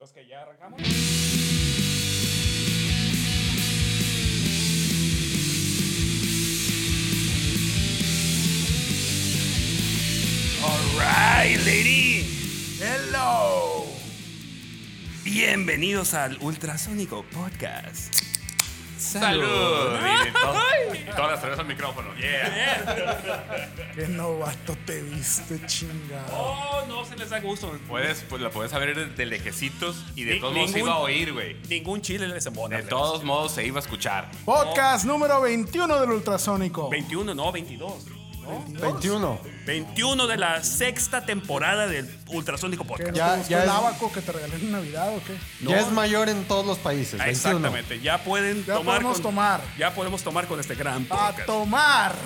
Entonces, que ya arrancamos. All right, lady. Hello. Bienvenidos al Ultrasónico Podcast. ¡Salud! Todas las cervezas al micrófono. ¡Yeah! ¡Qué novato te viste, chingado! ¡Oh, no se les da gusto! Pues la puedes ver de lejecitos y de todos modos se iba a oír, güey. Ningún chile les embona. De todos modos se iba a escuchar. Podcast número 21 del Ultrasónico. 21, no, 22. ¿No? 21. 21 de la sexta temporada del Ultrasónico Podcast. ¿Ya el abaco que te regalé en Navidad o qué? No. Ya es mayor en todos los países. 21. Exactamente. Ya pueden ya tomar. Ya podemos tomar con este gran podcast. ¡A tomar!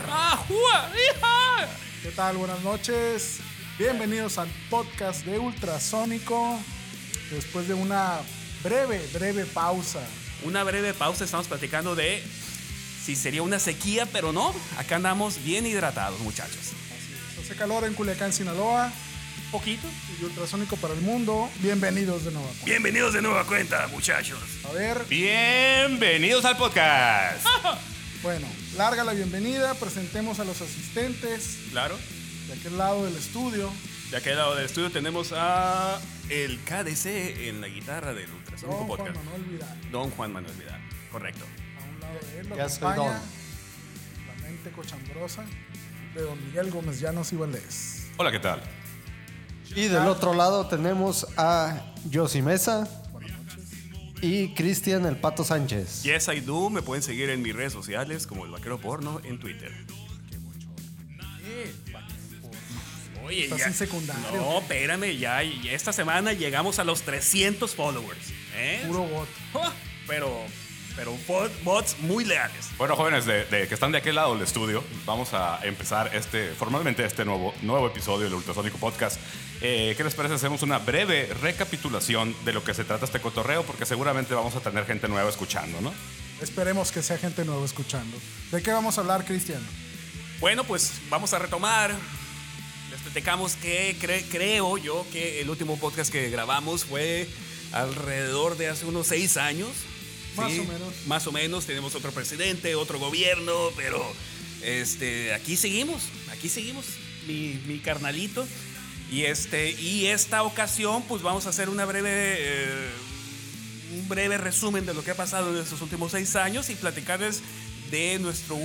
¿Qué tal? Buenas noches. Bienvenidos al podcast de Ultrasónico. Después de una breve pausa. Una breve pausa. Estamos platicando de... Sí, sería una sequía, pero no. Acá andamos bien hidratados, muchachos. Hace calor en Culiacán, Sinaloa. Un poquito. Y Ultrasónico para el mundo. Bienvenidos de nuevo. Bienvenidos de nueva cuenta, muchachos. A ver. Bienvenidos al podcast. Bueno, larga la bienvenida. Presentemos a los asistentes. Claro. De aquel lado del estudio. De aquel lado del estudio tenemos a... El KDC en la guitarra del Ultrasónico Podcast. Don Juan Manuel Vidal. Don Juan Manuel Vidal, correcto. Ya soy don. La mente cochambrosa de don Miguel Gómez Llanos y Valdés. Hola, ¿qué tal? Y del otro lado tenemos a Yoshi Mesa. Buenas noches. Y Cristian El Pato Sánchez. Yes, I do. Me pueden seguir en mis redes sociales como El Vaquero Porno en Twitter. Qué mucho. Oye, ¿estás en secundario? No, espérame, ya esta semana llegamos a los 300 followers. Puro bot. Pero bots muy leales. Bueno, jóvenes de que están de aquel lado del estudio, vamos a empezar formalmente este nuevo episodio del Ultrasónico Podcast. ¿Qué les parece? Hacemos una breve recapitulación de lo que se trata este cotorreo, porque seguramente vamos a tener gente nueva escuchando, ¿no? Esperemos que sea gente nueva escuchando. ¿De qué vamos a hablar, Cristian? Bueno, pues vamos a retomar. Les platicamos que creo yo que el último podcast que grabamos fue alrededor de hace unos 6 años. Sí, más o menos, tenemos otro presidente, otro gobierno, pero aquí seguimos, mi carnalito. Y esta ocasión, pues vamos a hacer un breve resumen de lo que ha pasado en estos últimos 6 años y platicarles de nuestro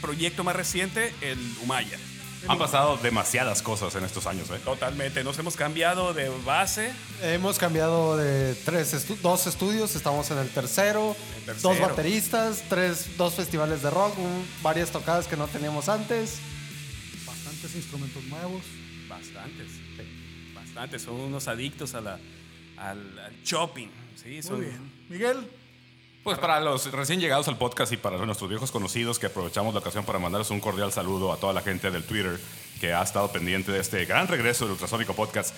proyecto más reciente, el Humaya. Han pasado demasiadas cosas en estos años, ¿eh? Totalmente. Nos hemos cambiado de base. Hemos cambiado de 2 estudios. Estamos en el tercero. 2 bateristas. 2 festivales de rock. Varias tocadas que no teníamos antes. Bastantes instrumentos nuevos. Bastantes. Son unos adictos al shopping. Sí, muy bien. Miguel. Pues para los recién llegados al podcast y para nuestros viejos conocidos, que aprovechamos la ocasión para mandarles un cordial saludo a toda la gente del Twitter que ha estado pendiente de este gran regreso del Ultrasónico Podcast.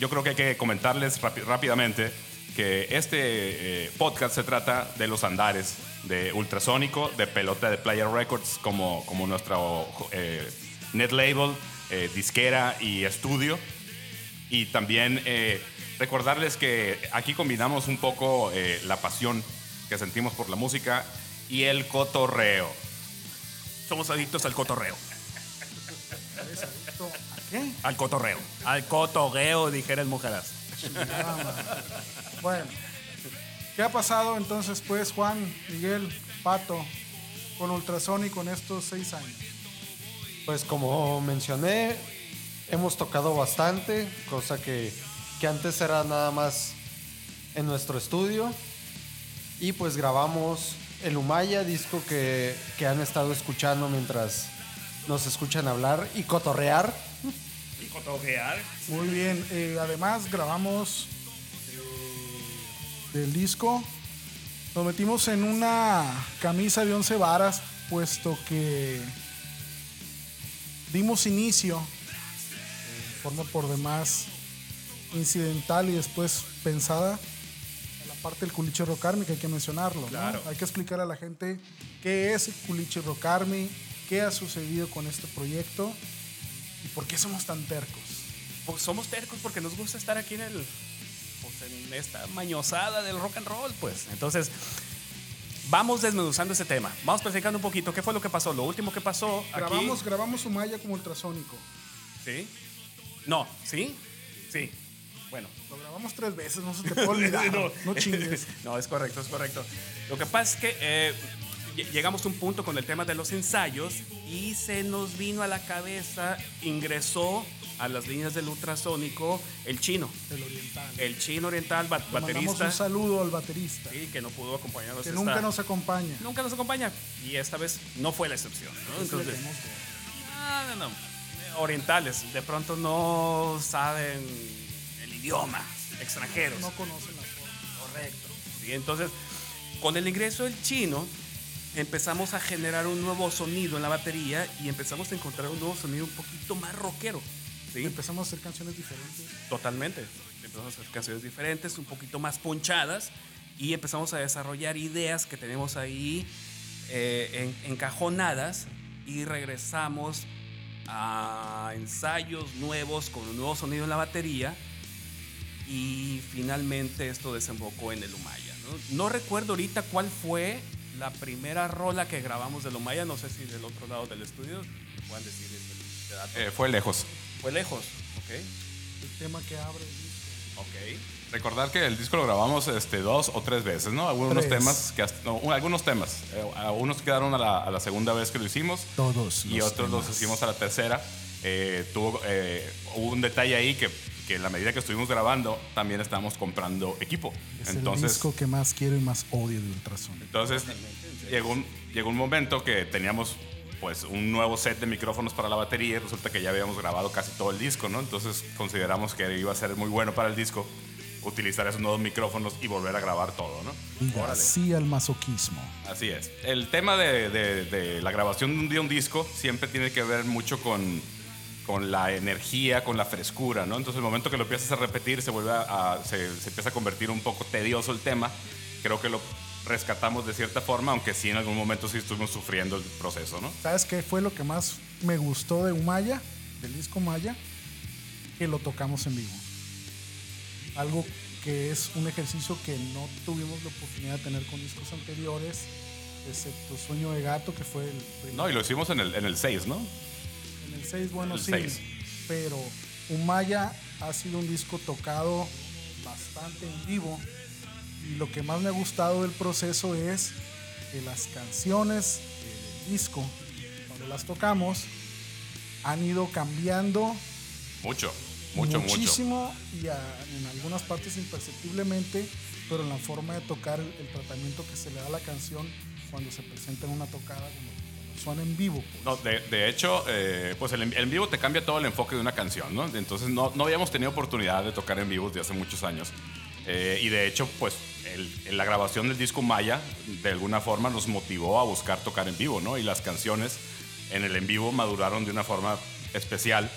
Yo creo que hay que comentarles rápidamente que este podcast se trata de los andares de Ultrasónico, de Pelota de Playa Records como nuestro net label, disquera y estudio. Y también recordarles que aquí combinamos un poco la pasión que sentimos por la música y el cotorreo. Somos adictos al cotorreo. ¿Eres adicto a qué? Al cotorreo. Al cotorreo, dijera el Mojaraz. Bueno, ¿qué ha pasado entonces, pues, Juan, Miguel, Pato, con Ultrasónico en estos 6 años? Pues, como mencioné, hemos tocado bastante, cosa que antes era nada más en nuestro estudio. Y pues grabamos el Humaya, disco que han estado escuchando mientras nos escuchan hablar y cotorrear. Y cotorrear. Muy bien. Además grabamos del disco. Nos metimos en una camisa de 11 varas, puesto que dimos inicio de forma por demás incidental y después pensada. Parte del Culichi Rock Army, que hay que mencionarlo, claro, ¿no? Hay que explicar a la gente qué es el Culichi Rock Army, qué ha sucedido con este proyecto y por qué somos tan tercos. pues somos tercos porque nos gusta estar aquí en el, pues en esta mañosada del rock and roll, pues. Entonces, vamos desmenuzando ese tema. Vamos platicando un poquito. ¿Qué fue lo que pasó? Lo último que pasó aquí. Grabamos Humaya como Ultrasónico. ¿Sí? No, ¿sí? Sí. Bueno. Lo grabamos 3 veces, no se te puede olvidar. No chingues. No, es correcto, es correcto. Lo que pasa es que llegamos a un punto con el tema de los ensayos y se nos vino a la cabeza, ingresó a las líneas del Ultrasónico el Chino. El oriental. El Chino oriental, baterista. Mandamos un saludo al baterista. Sí, que no pudo acompañarnos. Que nunca nos acompaña. Nunca nos acompaña. Y esta vez no fue la excepción, ¿no? Entonces, no. Orientales, de pronto no saben el idioma, extranjeros. No conocen la forma. Correcto. Y entonces, con el ingreso del Chino, empezamos a generar un nuevo sonido en la batería y empezamos a encontrar un nuevo sonido un poquito más rockero. ¿Sí? Empezamos a hacer canciones diferentes. Totalmente. Empezamos a hacer canciones diferentes, un poquito más ponchadas, y empezamos a desarrollar ideas que tenemos ahí encajonadas, y regresamos a ensayos nuevos con un nuevo sonido en la batería, y finalmente esto desembocó en el Humaya, ¿no? No recuerdo ahorita cuál fue la primera rola que grabamos de Humaya, no sé si del otro lado del estudio puedan decir este dato. Fue Lejos. Fue Lejos, ok. El tema que abre el disco. Ok. Recordar que el disco lo grabamos 2 o 3 veces, ¿no? Algunos temas. Algunos quedaron a la segunda vez que lo hicimos. Todos. Y otros los hicimos a la tercera. Hubo un detalle ahí que en la medida que estuvimos grabando también estábamos comprando equipo. Es entonces, el disco que más quiero y más odio de Ultrasonic. Entonces llegó un momento que teníamos pues un nuevo set de micrófonos para la batería y resulta que ya habíamos grabado casi todo el disco, ¿no? Entonces consideramos que iba a ser muy bueno para el disco utilizar esos nuevos micrófonos y volver a grabar todo, ¿no? Y así al masoquismo. Así es. El tema de la grabación de un disco siempre tiene que ver mucho con la energía, con la frescura, ¿no? Entonces el momento que lo empiezas a repetir se empieza a convertir un poco tedioso el tema. Creo que lo rescatamos de cierta forma, aunque sí en algún momento sí estuvimos sufriendo el proceso, ¿no? ¿Sabes qué fue lo que más me gustó de Humaya, del disco Humaya? Que lo tocamos en vivo. Algo que es un ejercicio que no tuvimos la oportunidad de tener con discos anteriores, excepto Sueño de Gato, que fue el primero. No, y lo hicimos en el 6, ¿no? El 6, bueno, el sí, 6. Pero Humaya ha sido un disco tocado bastante en vivo, y lo que más me ha gustado del proceso es que las canciones del disco, cuando las tocamos, han ido cambiando muchísimo. Y en algunas partes imperceptiblemente, pero en la forma de tocar, el tratamiento que se le da a la canción cuando se presenta en una tocada como suena en vivo, pues. No, de hecho, pues el vivo te cambia todo el enfoque de una canción, ¿no? Entonces no habíamos tenido oportunidad de tocar en vivo desde hace muchos años. Y de hecho, pues la grabación del disco Humaya de alguna forma nos motivó a buscar tocar en vivo, ¿no? Y las canciones en el en vivo maduraron de una forma especial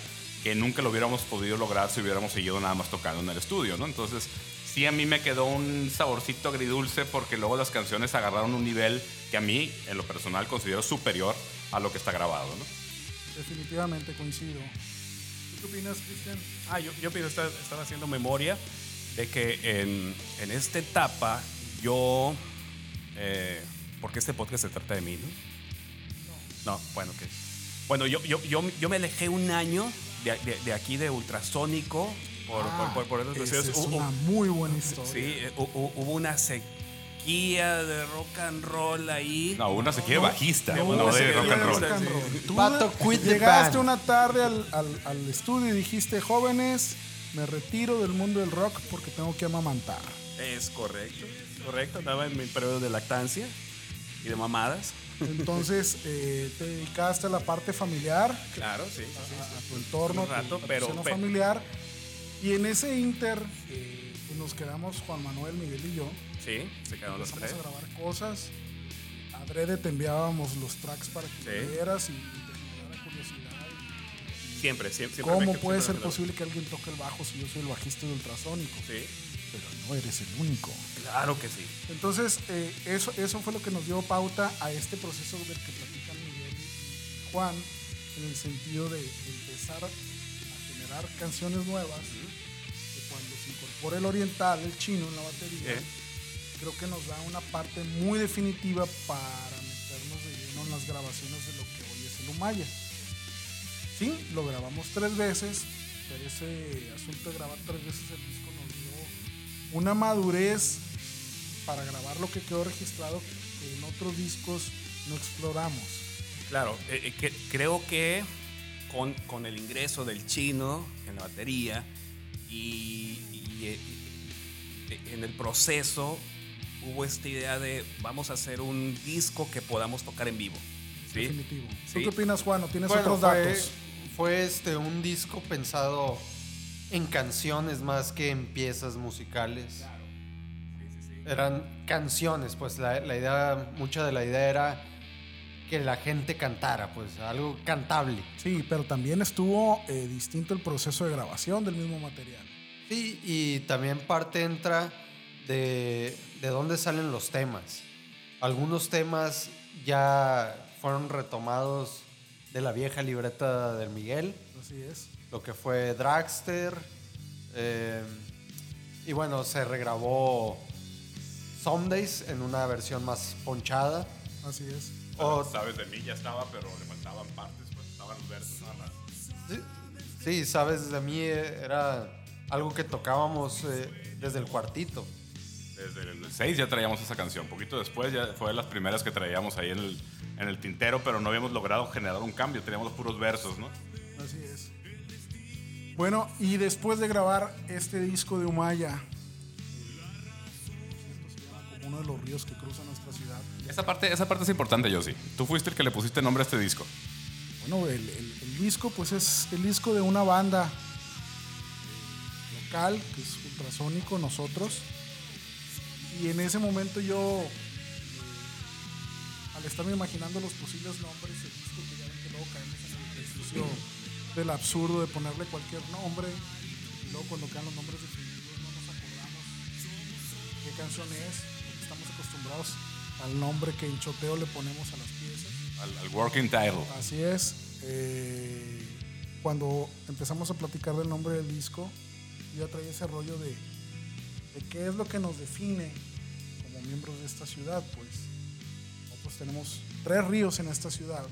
que nunca lo hubiéramos podido lograr si hubiéramos seguido nada más tocando en el estudio, ¿no? Entonces sí, a mí me quedó un saborcito agridulce porque luego las canciones agarraron un nivel que a mí, en lo personal, considero superior a lo que está grabado, ¿no? Definitivamente coincido. ¿Tú qué opinas, Cristian? Yo pienso que estaba haciendo memoria de que en esta etapa yo... porque este podcast se trata de mí, ¿no? No, bueno, que... Bueno, yo me alejé un año de aquí de Ultrasónico... Por esos deseos. Es una muy buena historia. Sí, hubo una sequía de rock and roll ahí. No, una sequía de bajista, no de rock and roll. Tú Pato, quit the llegaste band. Una tarde al estudio y dijiste: jóvenes, me retiro del mundo del rock porque tengo que amamantar. Es correcto. Estaba en mi periodo de lactancia y de mamadas. Entonces, te dedicaste a la parte familiar. Claro, sí. A tu entorno, a tu familiar. Y en ese inter nos quedamos Juan Manuel, Miguel y yo. Sí, se quedaron los tres. Empezamos a grabar cosas. Adrede te enviábamos los tracks para que vieras y te generara curiosidad. Siempre. ¿Cómo puede ser posible que alguien toque el bajo si yo soy el bajista de Ultrasónico? Sí. Pero no eres el único. Claro que sí. Entonces, eso fue lo que nos dio pauta a este proceso del que platican Miguel y Juan, en el sentido de empezar generar canciones nuevas, que cuando se incorpore el oriental, el chino en la batería, creo que nos da una parte muy definitiva para meternos de lleno en las grabaciones de lo que hoy es el Humaya. Sí, lo grabamos 3 veces, pero ese asunto de grabar 3 veces el disco nos dio una madurez para grabar lo que quedó registrado que en otros discos no exploramos. Claro, que, creo que con el ingreso del chino en la batería y en el proceso hubo esta idea de vamos a hacer un disco que podamos tocar en vivo. ¿Sí? Definitivo. ¿Sí? ¿Tú qué opinas, Juan? ¿O tienes otros datos? Fue un disco pensado en canciones más que en piezas musicales. Claro. Sí. Eran canciones, pues la idea, mucha de la idea era que la gente cantara, pues algo cantable. Sí, pero también estuvo distinto el proceso de grabación del mismo material. Sí, y también parte entra de dónde salen los temas. Algunos temas ya fueron retomados de la vieja libreta del Miguel. Así es. Lo que fue Dragster. Y bueno, se regrabó Somedays en una versión más ponchada. Así es. O, Sabes de mí ya estaba, pero le faltaban partes, pues estaban los versos nada más. Sí, Sabes de mí era algo que tocábamos desde el cuartito. Desde el 6 ya traíamos esa canción. Poquito después ya fue de las primeras que traíamos ahí en el tintero, pero no habíamos logrado generar un cambio, teníamos los puros versos, ¿no? Así es. Bueno, y después de grabar este disco de Humaya, esto se llama como uno de los ríos que cruza nuestra ciudad. Esa parte es importante, Yoshi. Tú fuiste el que le pusiste nombre a este disco. Bueno, el disco pues es el disco de una banda local, que es Ultrasónico, nosotros. Y en ese momento yo, al estarme imaginando los posibles nombres, el disco que ya ven que luego caemos en el ejercicio del absurdo de ponerle cualquier nombre, y luego cuando quedan los nombres definitivos no nos acordamos qué canción es, porque estamos acostumbrados al nombre que en choteo le ponemos a las piezas. Al working title. Así es. Cuando empezamos a platicar del nombre del disco, yo traía ese rollo de qué es lo que nos define como miembros de esta ciudad. Pues nosotros tenemos 3 ríos en esta ciudad,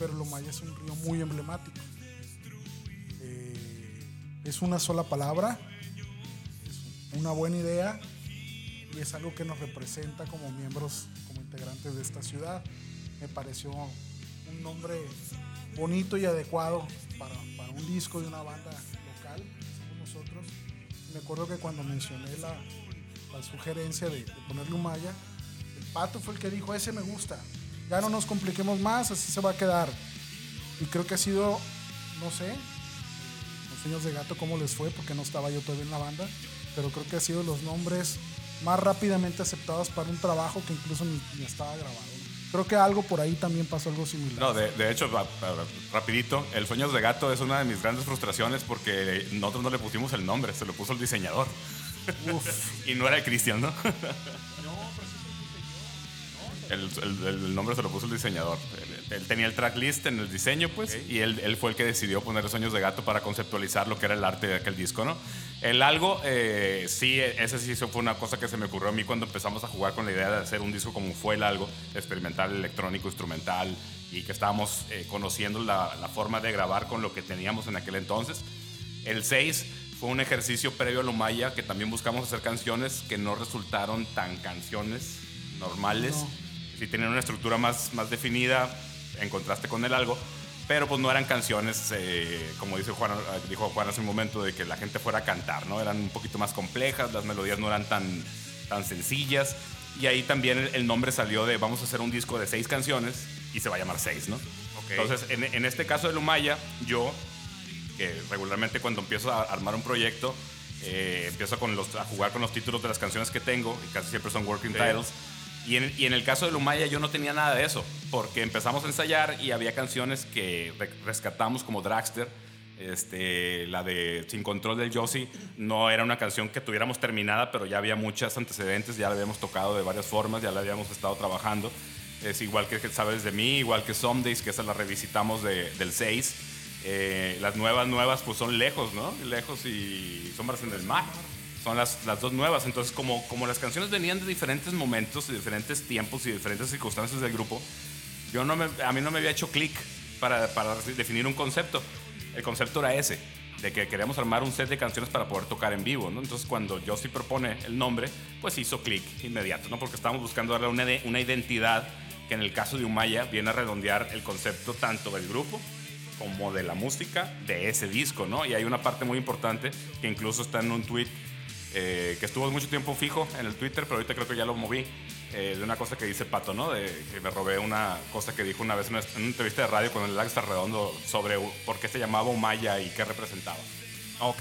pero el Humaya es un río muy emblemático. Es una sola palabra, es una buena idea y es algo que nos representa como miembros, como integrantes de esta ciudad. Me pareció un nombre bonito y adecuado para un disco de una banda local como nosotros. Me acuerdo que cuando mencioné la sugerencia de ponerle Humaya, el Pato fue el que dijo, ese me gusta, ya no nos compliquemos más, así se va a quedar. Y creo que ha sido, no sé, los Sueños de Gato cómo les fue, porque no estaba yo todavía en la banda, pero creo que ha sido los nombres más rápidamente aceptados para un trabajo que incluso ni estaba grabado. Creo que algo por ahí también pasó algo similar. No, de hecho, rapidito, el Sueños de Gato es una de mis grandes frustraciones porque nosotros no le pusimos el nombre, se lo puso el diseñador. Uf. Y no era el Cristian, ¿no? No, pero sí se lo puse yo. El nombre se lo puso el diseñador. Él tenía el tracklist en el diseño, pues, okay. Y él fue el que decidió poner Sueños de Gato para conceptualizar lo que era el arte de aquel disco, ¿no? El algo, sí, esa sí fue una cosa que se me ocurrió a mí cuando empezamos a jugar con la idea de hacer un disco como fue el algo, experimental, electrónico, instrumental, y que estábamos conociendo la forma de grabar con lo que teníamos en aquel entonces. El 6 fue un ejercicio previo al Humaya que también buscamos hacer canciones que no resultaron tan canciones normales, sí tenían una estructura más definida en contraste con el algo. Pero pues no eran canciones, como dijo Juan hace un momento, de que la gente fuera a cantar, ¿no? Eran un poquito más complejas, las melodías no eran tan sencillas. Y ahí también el nombre salió de vamos a hacer un disco de 6 canciones y se va a llamar 6, ¿no? Okay. Entonces, en este caso del Humaya, yo, que regularmente cuando empiezo a armar un proyecto, empiezo a jugar con los títulos de las canciones que tengo, y casi siempre son working titles. Y en el caso de Humaya yo no tenía nada de eso, porque empezamos a ensayar y había canciones que rescatamos como Dragster, la de Sin Control del Yoshi, no era una canción que tuviéramos terminada, pero ya había muchos antecedentes, ya la habíamos tocado de varias formas, ya la habíamos estado trabajando. Es igual que Sabes de mí, igual que Somedays, que esa la revisitamos del 6. Las nuevas pues son Lejos, ¿no? Lejos y Sombras en el Mar. Son las dos nuevas. Entonces, como las canciones venían de diferentes momentos y diferentes tiempos y diferentes circunstancias del grupo, a mí no me había hecho clic para definir un concepto. El concepto era ese, de que queríamos armar un set de canciones para poder tocar en vivo, ¿no? Entonces, cuando Yoshi propone el nombre, pues hizo clic inmediato, ¿no? Porque estábamos buscando darle una identidad que en el caso de Humaya viene a redondear el concepto tanto del grupo como de la música de ese disco, ¿no? Y hay una parte muy importante que incluso está en un tweet que estuvo mucho tiempo fijo en el Twitter, pero ahorita creo que ya lo moví, de una cosa que dice Pato, ¿no? Que me robé una cosa que dijo una vez en una entrevista de radio con el Dragster redondo sobre por qué se llamaba Humaya y qué representaba. Ok.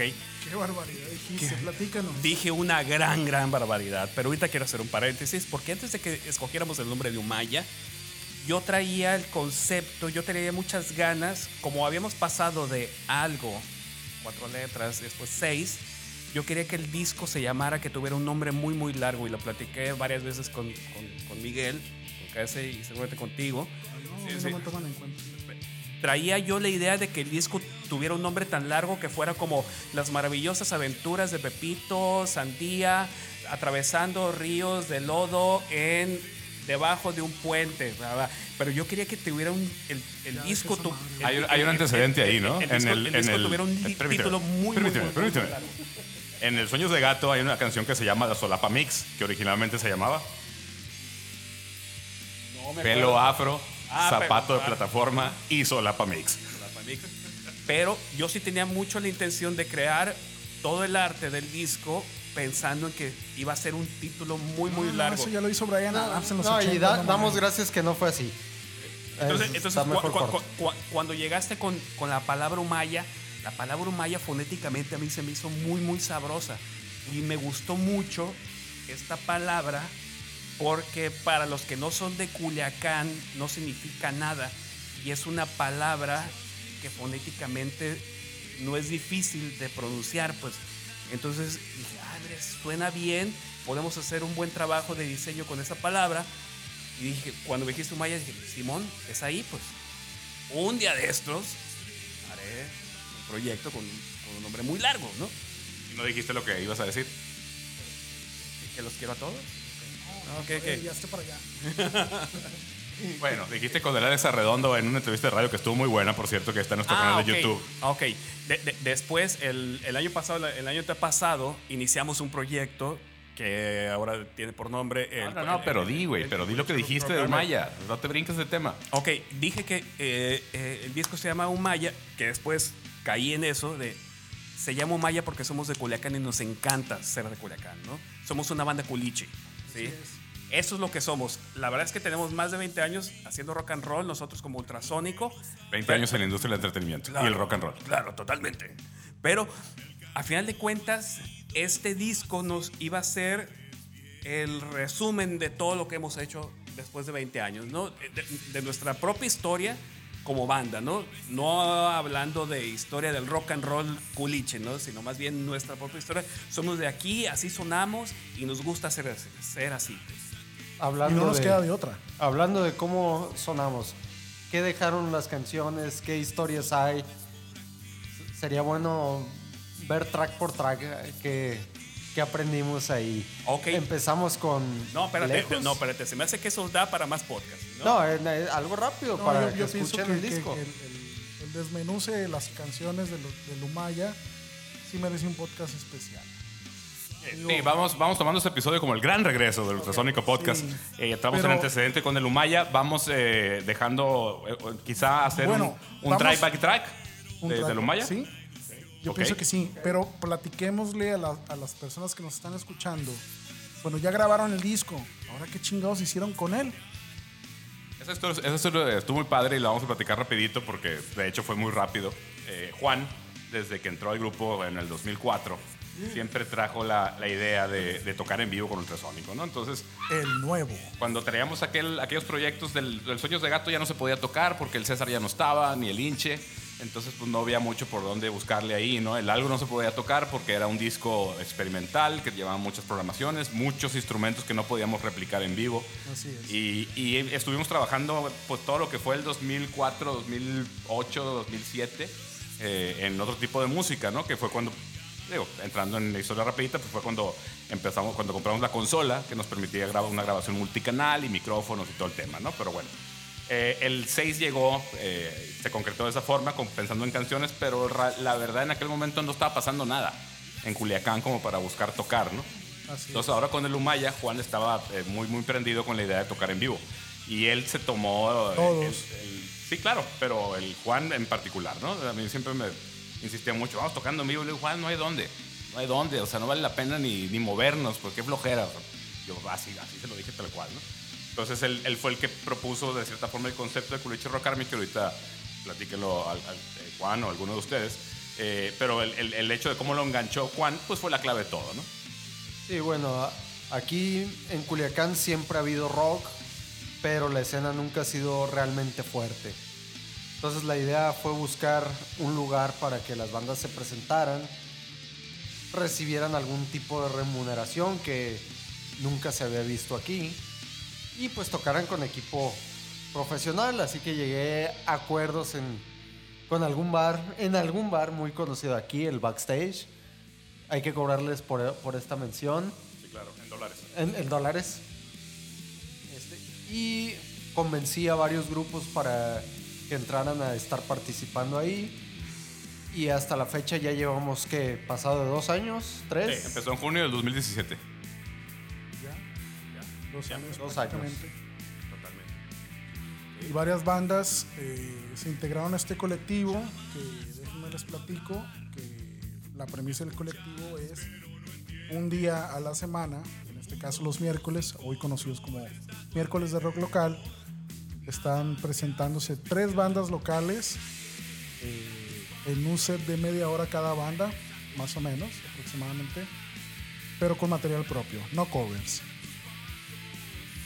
Qué barbaridad dijiste, platícanos. Dije una gran barbaridad, pero ahorita quiero hacer un paréntesis, porque antes de que escogiéramos el nombre de Humaya, yo traía el concepto, yo tenía muchas ganas, como habíamos pasado de algo, 4 letras, después 6, yo quería que el disco se llamara, que tuviera un nombre muy largo, y lo platiqué varias veces con Miguel, con Case y seguramente contigo. No, sí, no me toman en cuenta. Traía yo la idea de que el disco tuviera un nombre tan largo que fuera como Las Maravillosas Aventuras de Pepito Sandía atravesando ríos de lodo debajo de un puente, ¿verdad? Pero yo quería que tuviera el disco. Hay un antecedente ahí, ¿no? El disco tuviera un título muy largo. En el Sueños de Gato hay una canción que se llama La Solapa Mix, que originalmente se llamaba Pelo Afro, Zapato de Plataforma y Solapa Mix. Pero yo sí tenía mucho la intención de crear todo el arte del disco pensando en que iba a ser un título muy largo. Eso ya lo hizo Brian Adams en los 80. Y damos gracias que no fue así. Entonces cuando llegaste con la palabra Humaya, fonéticamente a mí se me hizo muy sabrosa. Y me gustó mucho esta palabra porque para los que no son de Culiacán no significa nada. Y es una palabra que fonéticamente no es difícil de pronunciar, pues. Entonces dije, suena bien, podemos hacer un buen trabajo de diseño con esa palabra. Y dije, cuando me dijiste Humaya, dije, Simón, es ahí, pues. Un día de estos haré un proyecto con un nombre muy largo, ¿no? ¿Y no dijiste lo que ibas a decir? ¿Que los quiero a todos? No, ya estoy para allá. Bueno, dijiste con el Alex Arredondo en una entrevista de radio que estuvo muy buena, por cierto, que está en nuestro canal de YouTube. Ok. Después, el año pasado, iniciamos un proyecto que ahora tiene por nombre... di lo que dijiste de Humaya. No te brinques de tema. Ok, dije que el disco se llama Humaya, que después caí en eso de... Se llama Humaya porque somos de Culiacán y nos encanta ser de Culiacán, ¿no? Somos una banda culichi, ¿sí? Eso es lo que somos. La verdad es que tenemos más de 20 años haciendo rock and roll, nosotros como Ultrasónico. 20 años en la industria del entretenimiento, claro, y el rock and roll. Claro, totalmente. Pero, a final de cuentas, este disco nos iba a ser el resumen de todo lo que hemos hecho después de 20 años, ¿no? De nuestra propia historia como banda, ¿no? No hablando de historia del rock and roll culiche, ¿no? Sino más bien nuestra propia historia. Somos de aquí, así sonamos y nos gusta ser así. Hablando y no nos queda de otra. Hablando de cómo sonamos, qué dejaron las canciones, qué historias hay. Sería bueno ver track por track qué aprendimos ahí. Okay. Empezamos con... No, espérate. Se me hace que eso da para más podcast, ¿no? Algo rápido para que escuchen el disco. El desmenuce de las canciones de Humaya sí merece un podcast especial. Sí, vamos tomando este episodio como el gran regreso del Ultrasónico Podcast. Sí. Estamos en antecedente con el Humaya. Vamos dejando, quizá hacer un drive back track del Humaya. Sí, yo pienso que sí. Pero platiquémosle a las personas que nos están escuchando. Bueno, ya grabaron el disco. Ahora, ¿qué chingados hicieron con él? Eso estuvo muy padre y lo vamos a platicar rapidito porque, de hecho, fue muy rápido. Juan, desde que entró al grupo en el 2004... siempre trajo la idea de tocar en vivo con Ultrasónico, ¿no? Entonces, el nuevo. Cuando traíamos aquellos proyectos del Sueños de Gato ya no se podía tocar porque el César ya no estaba, ni el Hinche. Entonces pues no había mucho por dónde buscarle ahí, ¿no? El algo no se podía tocar porque era un disco experimental que llevaba muchas programaciones, muchos instrumentos que no podíamos replicar en vivo. Así es. Y estuvimos trabajando pues todo lo que fue el 2004, 2008, 2007 en otro tipo de música, ¿no? Que fue cuando, digo, entrando en la historia rapidita, pues fue cuando empezamos, cuando compramos la consola que nos permitía grabar una grabación multicanal y micrófonos y todo el tema, ¿no? Pero bueno. El 6 llegó, se concretó de esa forma, pensando en canciones, pero la verdad en aquel momento no estaba pasando nada en Culiacán como para buscar tocar, ¿no? Así Entonces es. Ahora con el Humaya, Juan estaba muy prendido con la idea de tocar en vivo. Y él se tomó... sí, claro, pero el Juan en particular, ¿no? A mí siempre me insistía mucho, vamos tocando en vivo. Y le digo, Juan, no hay dónde, o sea, no vale la pena ni movernos, porque es flojera. O sea, yo así se lo dije tal cual, ¿no? Entonces él fue el que propuso de cierta forma el concepto de Culichi Rock Army, que ahorita platíquenlo al Juan o alguno de ustedes, pero el hecho de cómo lo enganchó Juan pues fue la clave de todo, ¿no? Sí, bueno, aquí en Culiacán siempre ha habido rock, pero la escena nunca ha sido realmente fuerte. Entonces la idea fue buscar un lugar para que las bandas se presentaran, recibieran algún tipo de remuneración que nunca se había visto aquí, y pues tocaran con equipo profesional. Así que llegué a acuerdos en algún bar muy conocido aquí, el Backstage. Hay que cobrarles por esta mención. Sí, claro, en dólares. En dólares. Y convencí a varios grupos para que entraran a estar participando ahí. Y hasta la fecha ya llevamos, ¿qué? ¿Pasado de 2 años? 3. Sí, empezó en junio del 2017. 2 años. Totalmente. Y varias bandas se integraron a este colectivo, que déjenme les platico que la premisa del colectivo es un día a la semana, en este caso los miércoles, hoy conocidos como miércoles de rock local, están presentándose 3 bandas locales en un set de media hora cada banda, más o menos, aproximadamente, pero con material propio, no covers.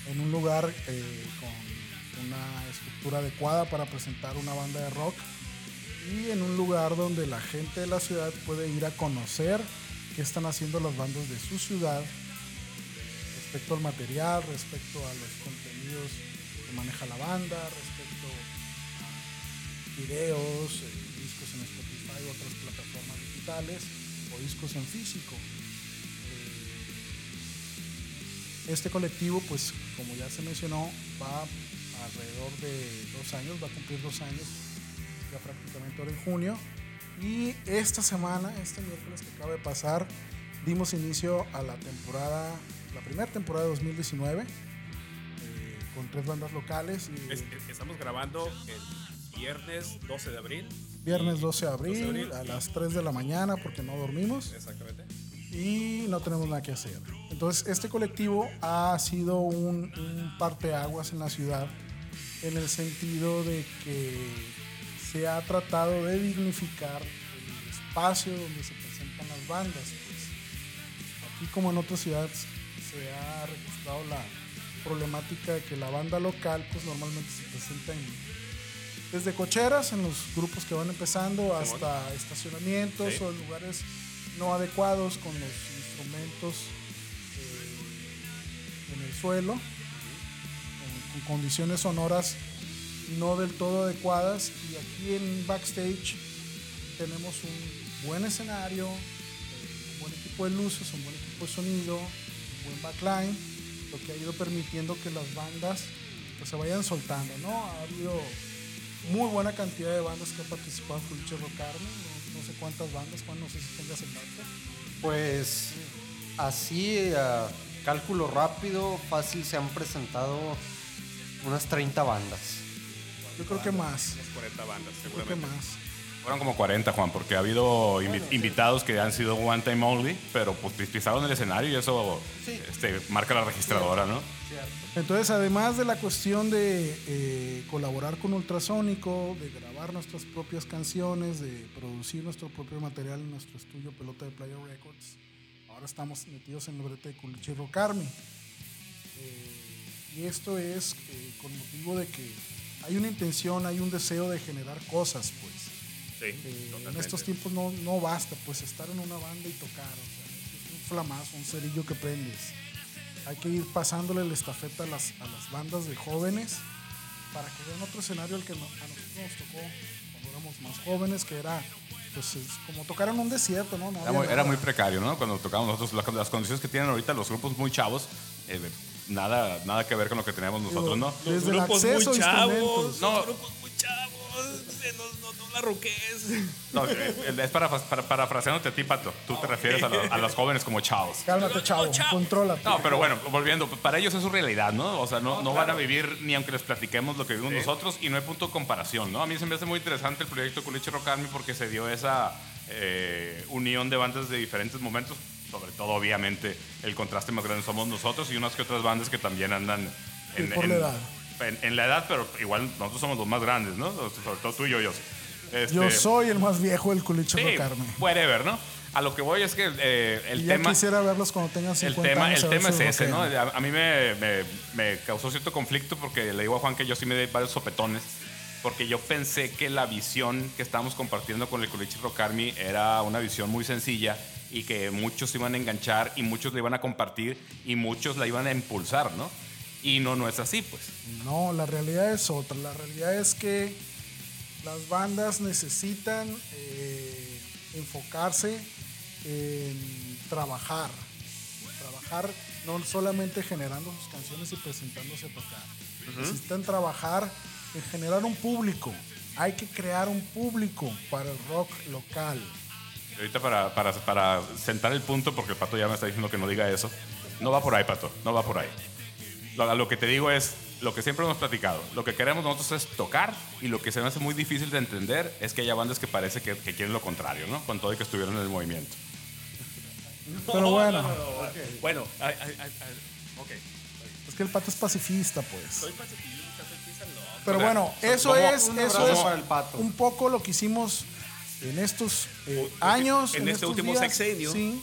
En un lugar con una estructura adecuada para presentar una banda de rock, y en un lugar donde la gente de la ciudad puede ir a conocer qué están haciendo las bandas de su ciudad respecto al material, respecto a los contenidos que maneja la banda, respecto a videos, discos en Spotify u otras plataformas digitales o discos en físico. Este colectivo, pues, como ya se mencionó, va alrededor de 2 años, va a cumplir 2 años, ya prácticamente ahora en junio. Y esta semana, este miércoles que acaba de pasar, dimos inicio a la primera temporada de 2019, con 3 bandas locales. Y estamos grabando el viernes 12 de abril. Viernes 12 de abril, a las 3 de la mañana, porque no dormimos. Exactamente. Y no tenemos nada que hacer. Entonces este colectivo ha sido un parteaguas en la ciudad, en el sentido de que se ha tratado de dignificar el espacio donde se presentan las bandas. Pues, aquí como en otras ciudades se ha registrado la problemática de que la banda local pues normalmente se presenta desde cocheras, en los grupos que van empezando, hasta estacionamientos, sí, o en lugares no adecuados, con los instrumentos en el suelo, con condiciones sonoras no del todo adecuadas. Y aquí en Backstage tenemos un buen escenario, un buen equipo de luces, un buen equipo de sonido, un buen backline, lo que ha ido permitiendo que las bandas pues se vayan soltando, ¿no? Ha habido muy buena cantidad de bandas que han participado en Culichi Rock Army, no sé cuántas bandas, Juan, no sé si tengas el dato. Pues así, cálculo rápido, fácil, se han presentado unas 30 bandas. Yo creo que más. Unas 40 bandas, seguramente. Creo que más. Fueron como 40, Juan, porque ha habido invitados que han sido one time only, pero pues pisaron el escenario y eso marca la registradora, ¿no? Cierto. Entonces, además de la cuestión de colaborar con Ultrasónico, de grabar nuestras propias canciones, de producir nuestro propio material en nuestro estudio Pelota de Playa Records, ahora estamos metidos en el brete de Culichi Rock Army. Y esto es con motivo de que hay una intención, hay un deseo de generar cosas, pues. Sí, totalmente. En estos tiempos no basta, pues, estar en una banda y tocar. O sea, es un flamazo, un cerillo que prendes. Hay que ir pasándole la estafeta a las bandas de jóvenes para que vean otro escenario al que a nosotros nos tocó cuando éramos más jóvenes, que era, pues, como tocar en un desierto, ¿no? Era muy precario, ¿no? Cuando tocábamos nosotros, las condiciones que tienen ahorita los grupos muy chavos, nada que ver con lo que teníamos nosotros, ¿no? Desde los grupos muy chavos, no, los grupos muy chavos, no la roqués. No, es parafraseándote a ti, Pato. Tú te refieres a las jóvenes como chavos. Cálmate, chavo, contrólate. No, pero bueno, volviendo, para ellos es su realidad, ¿no? O sea, no van a vivir ni aunque les platiquemos lo que vivimos nosotros, y no hay punto de comparación, ¿no? A mí se me hace muy interesante el proyecto Culichi Rock Army porque se dio esa unión de bandas de diferentes momentos. Sobre todo, obviamente, el contraste más grande somos nosotros y unas que otras bandas que también andan en la edad, pero igual nosotros somos los más grandes, ¿no? Sobre todo tú y yo. Yo soy el más viejo del Culichi Rock Army. Sí, whatever, ¿no? A lo que voy es que el tema... Yo quisiera verlos cuando tengan 50 años. El tema es ese, ¿no? A mí me causó cierto conflicto porque le digo a Juan que yo sí me di varios sopetones porque yo pensé que la visión que estábamos compartiendo con el Culichi Rock Army era una visión muy sencilla y que muchos se iban a enganchar y muchos la iban a compartir y muchos la iban a impulsar, ¿no? Y no es así, pues. No, la realidad es otra. La realidad es que las bandas necesitan enfocarse en trabajar, no solamente generando sus canciones y presentándose a tocar. Uh-huh. Necesitan trabajar en generar un público. Hay que crear un público para el rock local. Ahorita para sentar el punto, porque el Pato ya me está diciendo que no diga eso. No va por ahí, Pato, no va por ahí. Lo que te digo es lo que siempre hemos platicado. Lo que queremos nosotros es tocar, y lo que se me hace muy difícil de entender es que haya bandas que parece que quieren lo contrario, ¿no? Con todo y que estuvieron en el movimiento. Pero bueno. Okay. Bueno, okay. Es que el Pato es pacifista, pues. Soy pacifista, soy pizalón. Pero bueno, eso es un poco lo que hicimos en estos años. En este último sexenio. Sí.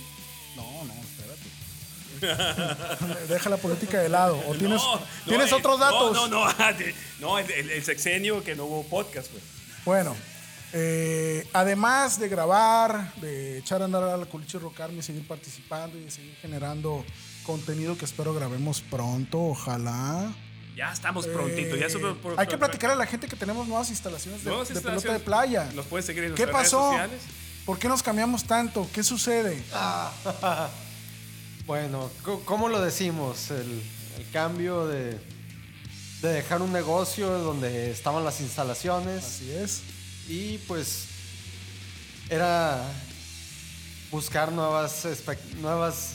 No. Deja la política de lado. ¿O tienes otros datos? No, el sexenio que no hubo podcast, pues. Bueno, además de grabar, de echar a andar a la Culichi Rock Army, seguir participando y de seguir generando contenido que espero grabemos pronto, ojalá. Ya estamos prontito. Hay que platicar a la gente que tenemos nuevas instalaciones de Pelota de Playa. Nos puedes seguir en nuestras redes sociales. ¿Qué pasó? ¿Por qué nos cambiamos tanto? ¿Qué sucede? Bueno, ¿cómo lo decimos? El cambio de dejar un negocio donde estaban las instalaciones. Así es. Y pues era buscar nuevas, no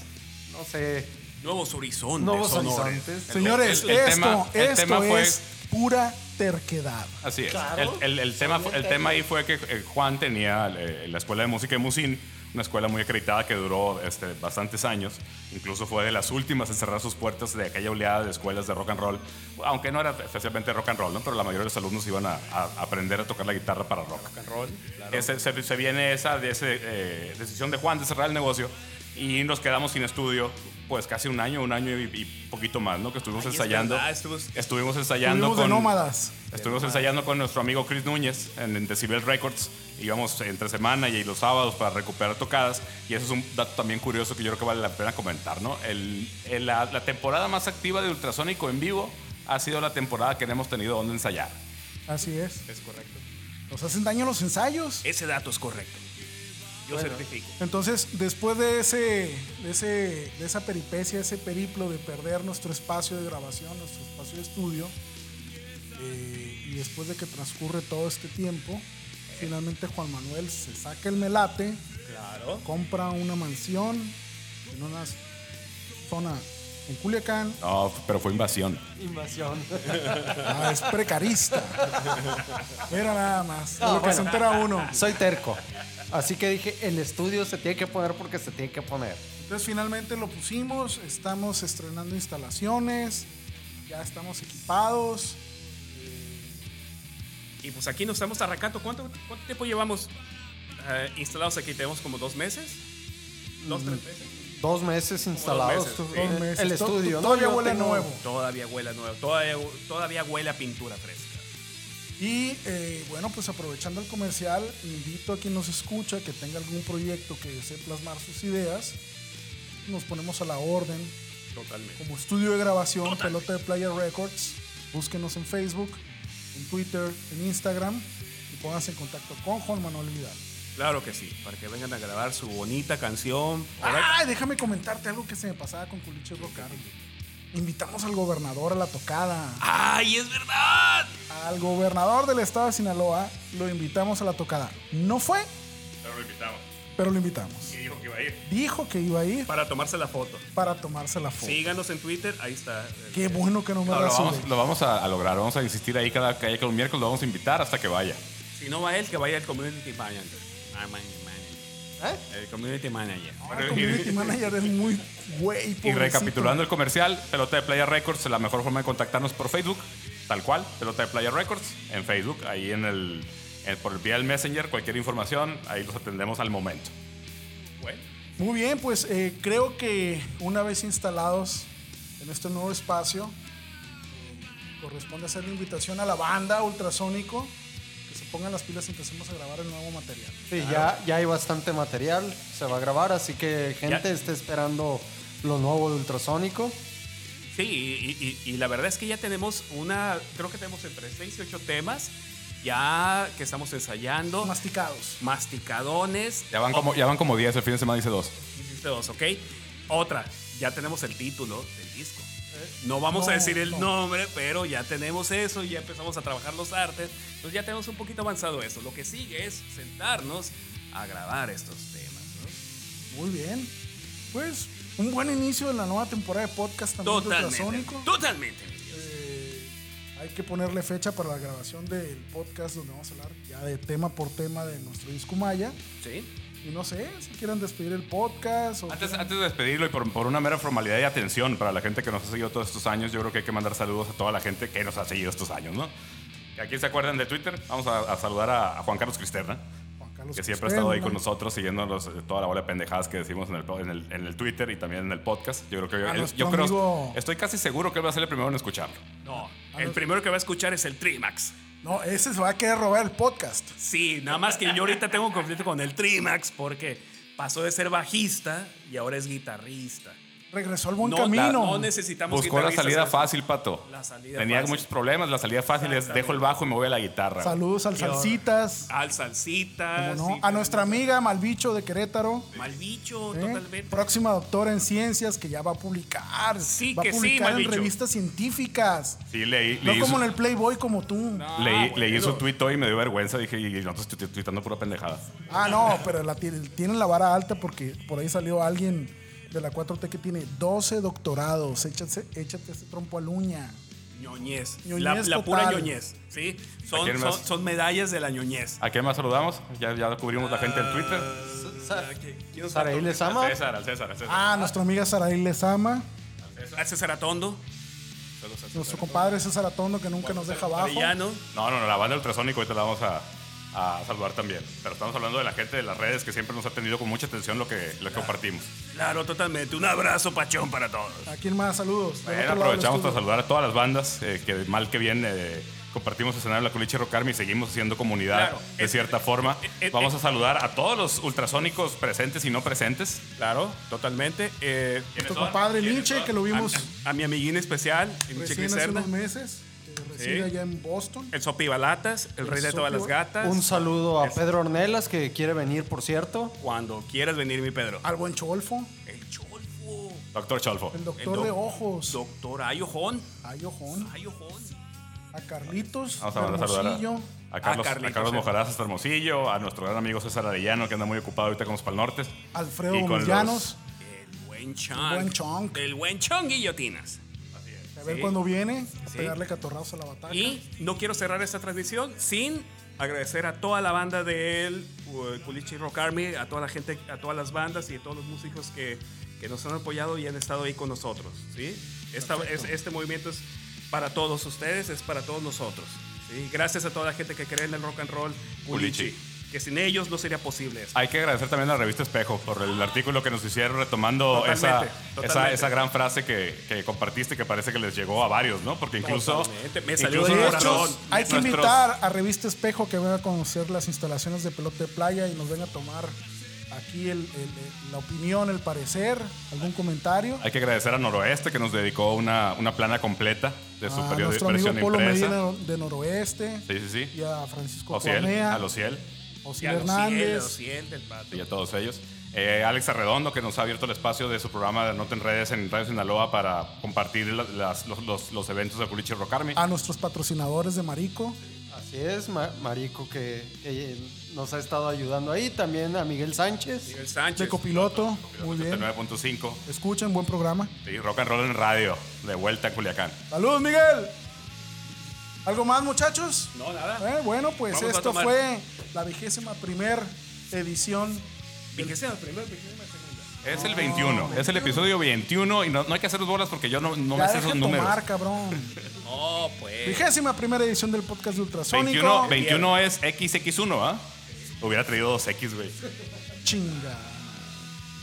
sé, nuevos horizontes. Señores, el tema fue pura terquedad. Así es. Claro, el tema ahí fue que Juan tenía la escuela de música de Musin. Una escuela muy acreditada que duró bastantes años. Incluso fue de las últimas en cerrar sus puertas de aquella oleada de escuelas de rock and roll. Aunque no era especialmente rock and roll, ¿no? Pero la mayoría de los alumnos iban a aprender a tocar la guitarra para rock and roll. Claro. Se viene esa decisión de Juan de cerrar el negocio y nos quedamos sin estudio. Pues casi un año y poquito más, ¿no? Que estuvimos ensayando. Estuvimos ensayando con... Estuvimos ensayando con nuestro amigo Chris Núñez en Decibel Records. Íbamos entre semana y los sábados para recuperar tocadas. Y eso es un dato también curioso que yo creo que vale la pena comentar, ¿no? La temporada más activa de Ultrasónico en vivo ha sido la temporada que hemos tenido donde ensayar. Así es. Es correcto. ¿Nos hacen daño los ensayos? Ese dato es correcto. Certifico. Entonces, después de esa peripecia, ese periplo de perder nuestro espacio de grabación, nuestro espacio de estudio, y después de que transcurre todo este tiempo, finalmente Juan Manuel se saca el melate, claro, compra una mansión en una zona en Culiacán. No, pero fue invasión. Es precarista. Mira nada más, no, lo que se entera uno. Soy terco. Así que dije, el estudio se tiene que poner porque se tiene que poner. Entonces finalmente lo pusimos, estamos estrenando instalaciones, ya estamos equipados. Y pues aquí nos estamos arrancando. ¿Cuánto tiempo llevamos instalados aquí? ¿Tenemos como 2 meses? ¿2, 3 meses? 2 meses instalados. 2 meses. El estudio. Todavía huele nuevo. Todavía huele a pintura fresca. Y bueno, pues aprovechando el comercial, invito a quien nos escucha que tenga algún proyecto que desee plasmar sus ideas. Nos ponemos a la orden. Totalmente. Como estudio de grabación, totalmente. Pelota de Playa Records. Búsquenos en Facebook, en Twitter, en Instagram y pónganse en contacto con Juan Manuel Vidal. Claro que sí, para que vengan a grabar su bonita canción. Ah, déjame comentarte algo que se me pasaba con Culichi Rock Army. Invitamos al gobernador a la tocada. ¡Ay, es verdad! Al gobernador del estado de Sinaloa lo invitamos a la tocada. No fue, pero lo invitamos. Pero lo invitamos. Y dijo que iba a ir. Dijo que iba a ir. Para tomarse la foto. Para tomarse la foto. Síganos en Twitter, ahí está. Qué bueno que no me lo vamos a lograr, vamos a insistir ahí cada que haya un miércoles, lo vamos a invitar hasta que vaya. Si no va él, que vaya el community manager. El community manager. El community manager es muy güey. Y recapitulando el comercial, Pelota de Playa Records, la mejor forma de contactarnos por Facebook, tal cual, Pelota de Playa Records, en Facebook, ahí en el por vía del Messenger, cualquier información, ahí los atendemos al momento. Bueno. Muy bien, pues creo que una vez instalados en este nuevo espacio, corresponde hacer la invitación a la banda Ultrasónico. Pongan las pilas y empecemos a grabar el nuevo material. Sí, claro. ya hay bastante material, se va a grabar, así que gente esté esperando lo nuevo de Ultrasónico. Sí, y la verdad es que ya tenemos creo que tenemos entre 6 y 8 temas ya que estamos ensayando. Masticadones. Ya van como 10, el fin de semana dice 2. Dice 2, ok. Otra, ya tenemos el título del disco. No vamos a decir el nombre, pero ya tenemos eso, ya empezamos a trabajar los artes. Entonces ya tenemos un poquito avanzado eso. Lo que sigue es sentarnos a grabar estos temas, ¿no? Muy bien. Pues un buen inicio de la nueva temporada de podcast también. Totalmente. Hay que ponerle fecha para la grabación del podcast donde vamos a hablar ya de tema por tema de nuestro disco Humaya. Sí. Y no sé si quieran despedir el podcast o antes de despedirlo y por una mera formalidad y atención para la gente que nos ha seguido todos estos años, yo creo que hay que mandar saludos a toda la gente que nos ha seguido estos años, ¿no? Aquí se acuerdan de Twitter, vamos a saludar a Juan Carlos Cristerna, que siempre ha estado ahí con nosotros siguiéndonos toda la bola de pendejadas que decimos en el Twitter y también en el podcast. Yo creo que estoy casi seguro que él va a ser el primero en escucharlo. No, el primero que va a escuchar es el Trimax. No, ese se va a querer robar el podcast. Sí, nada más que yo ahorita tengo un conflicto con el Trimax porque pasó de ser bajista y ahora es guitarrista. Regresó al buen camino. No necesitamos buscó guitarrista. Buscó la salida fácil, Pato. Tenía muchos problemas. La salida fácil es dejo el bajo y me voy a la guitarra. Saludos al Salsitas. No? A nuestra amiga Malbicho de Querétaro. Malbicho, totalmente. Próxima doctora en ciencias que ya va a publicar. Sí, va que a publicar en revistas científicas. Sí, leí como en el Playboy como tú. No, leí su tweet hoy y me dio vergüenza. Dije, y no, estoy tuitando pura pendejada. Ah, no, pero tienen la vara alta porque por ahí salió alguien de la 4T que tiene 12 doctorados. Échate ese trompo a la uña. Ñoñez la pura ñoñez, ¿sí? Son medallas de la ñoñez. ¿A quién más saludamos? Ya cubrimos la gente en Twitter. ¿Saraíles ama? Al César. Ah, nuestra amiga Saraíles ama. Al César Atondo. Nuestro compadre César Atondo que nunca nos deja abajo. No, la banda Ultrasónico ahorita la vamos a saludar también, pero estamos hablando de la gente de las redes que siempre nos ha atendido con mucha atención lo que compartimos. Claro, totalmente. Un abrazo pachón para todos. ¿A quién más? Saludos. Aprovechamos para saludar a todas las bandas que mal que bien compartimos escenario en la Culichi Rock Army y seguimos haciendo comunidad de cierta forma. Vamos a saludar a todos los ultrasónicos presentes y no presentes. Claro, totalmente. Nuestro compadre Hinche que lo vimos a mi amiguín especial recién hace unos meses. Reside allá en Boston. El Zopi Balatas, el rey de todas las gatas. Un saludo a Pedro Ornelas, que quiere venir, por cierto. Cuando quieras venir, mi Pedro. Al buen Cholfo. El Cholfo. Doctor Cholfo. El doctor de ojos. Doctor Ayojón. A Carlitos. Vamos a Hermosillo. A Carlos Mojaraz hasta Hermosillo. A nuestro gran amigo César Arellano, que anda muy ocupado ahorita con los Palnortes. Alfredo Gómez Llanos. El buen Chong Guillotinas. A ver cuándo viene, a pegarle catorrazos a la batalla. Y no quiero cerrar esta transmisión sin agradecer a toda la banda del Culichi Rock Army, a toda la gente, a todas las bandas y a todos los músicos que nos han apoyado y han estado ahí con nosotros, ¿sí? Este movimiento es para todos ustedes, es para todos nosotros, ¿sí? Gracias a toda la gente que cree en el rock and roll Culichi. que sin ellos no sería posible esto. Hay que agradecer también a la revista Espejo por el artículo que nos hicieron retomando esa gran frase que compartiste, que parece que les llegó a varios, ¿no? Porque incluso... Me salió de corazón. Hay que invitar a Revista Espejo que venga a conocer las instalaciones de Pelota de Playa y nos venga a tomar aquí la opinión, el parecer, algún comentario. Hay que agradecer a Noroeste que nos dedicó una plana completa de su periodo de impresión impresa. A nuestro amigo Polo Medina de Noroeste. Sí, sí, sí. Y a Francisco Cornea. A Lociel. Ociel Hernández. Lociel del Pato. Y a todos ellos. Alex Arredondo, que nos ha abierto el espacio de su programa de No Te Enredes en Radio Sinaloa para compartir los eventos de Culichi Rock Army. A nuestros patrocinadores de Marico. Así es, Marico, que nos ha estado ayudando ahí. También a Miguel Sánchez. Miguel Sánchez. De copiloto. Muy bien. 9.5. Escuchen, buen programa. Sí, Rock and Roll en Radio. De vuelta a Culiacán. ¡Saludos, Miguel! ¿Algo más, muchachos? No, nada. Bueno, pues vamos esto fue la 21ª edición. Es el 21. Es el episodio 21. Y no hay que hacer los bolas porque yo no me sé esos números. Tomar, cabrón. No, pues. 21ª edición del podcast de Ultrasónico. 21 es XX1, ¿ah? Hubiera traído 2X, güey. Chinga.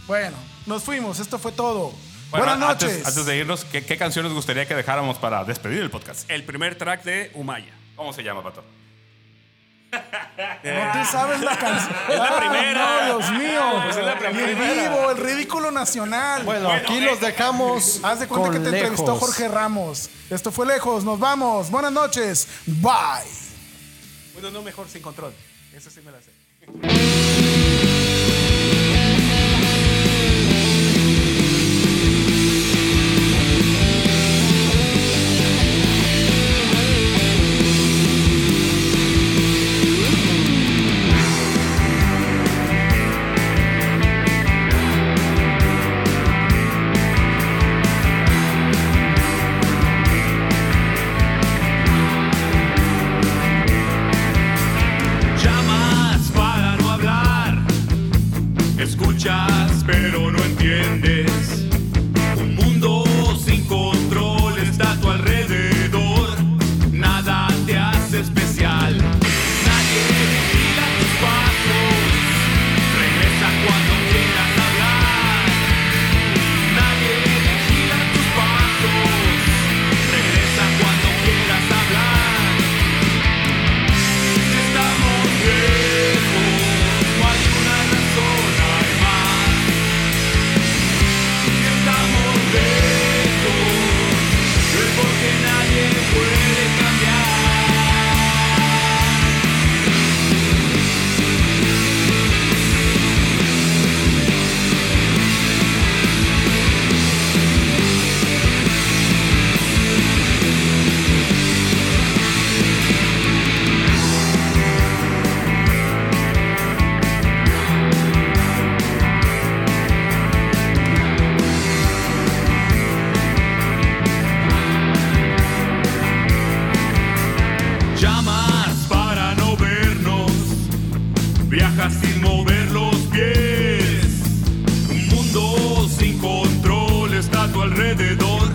Bueno, nos fuimos. Esto fue todo. Bueno, buenas noches. Antes de irnos, ¿qué canción les gustaría que dejáramos para despedir el podcast? El primer track de Humaya. ¿Cómo se llama, Pato? No te sabes la canción. Es la primera. No, Dios mío. Pues es la primera. El vivo, el ridículo nacional. Bueno, aquí los dejamos. Haz de cuenta que te entrevistó Jorge Ramos. Esto fue Lejos. Nos vamos. Buenas noches. Bye. Bueno, no, mejor Sin Control. Eso sí me la sé. Pero no entiendes. Un mundo sin control está a tu alrededor. Nada te hace especial. Nadie vigila tus pasos. Regresa cuando quieras hablar. Nadie vigila tus pasos. Regresa cuando quieras hablar. Estamos bien. Sin mover los pies, un mundo sin control está a tu alrededor.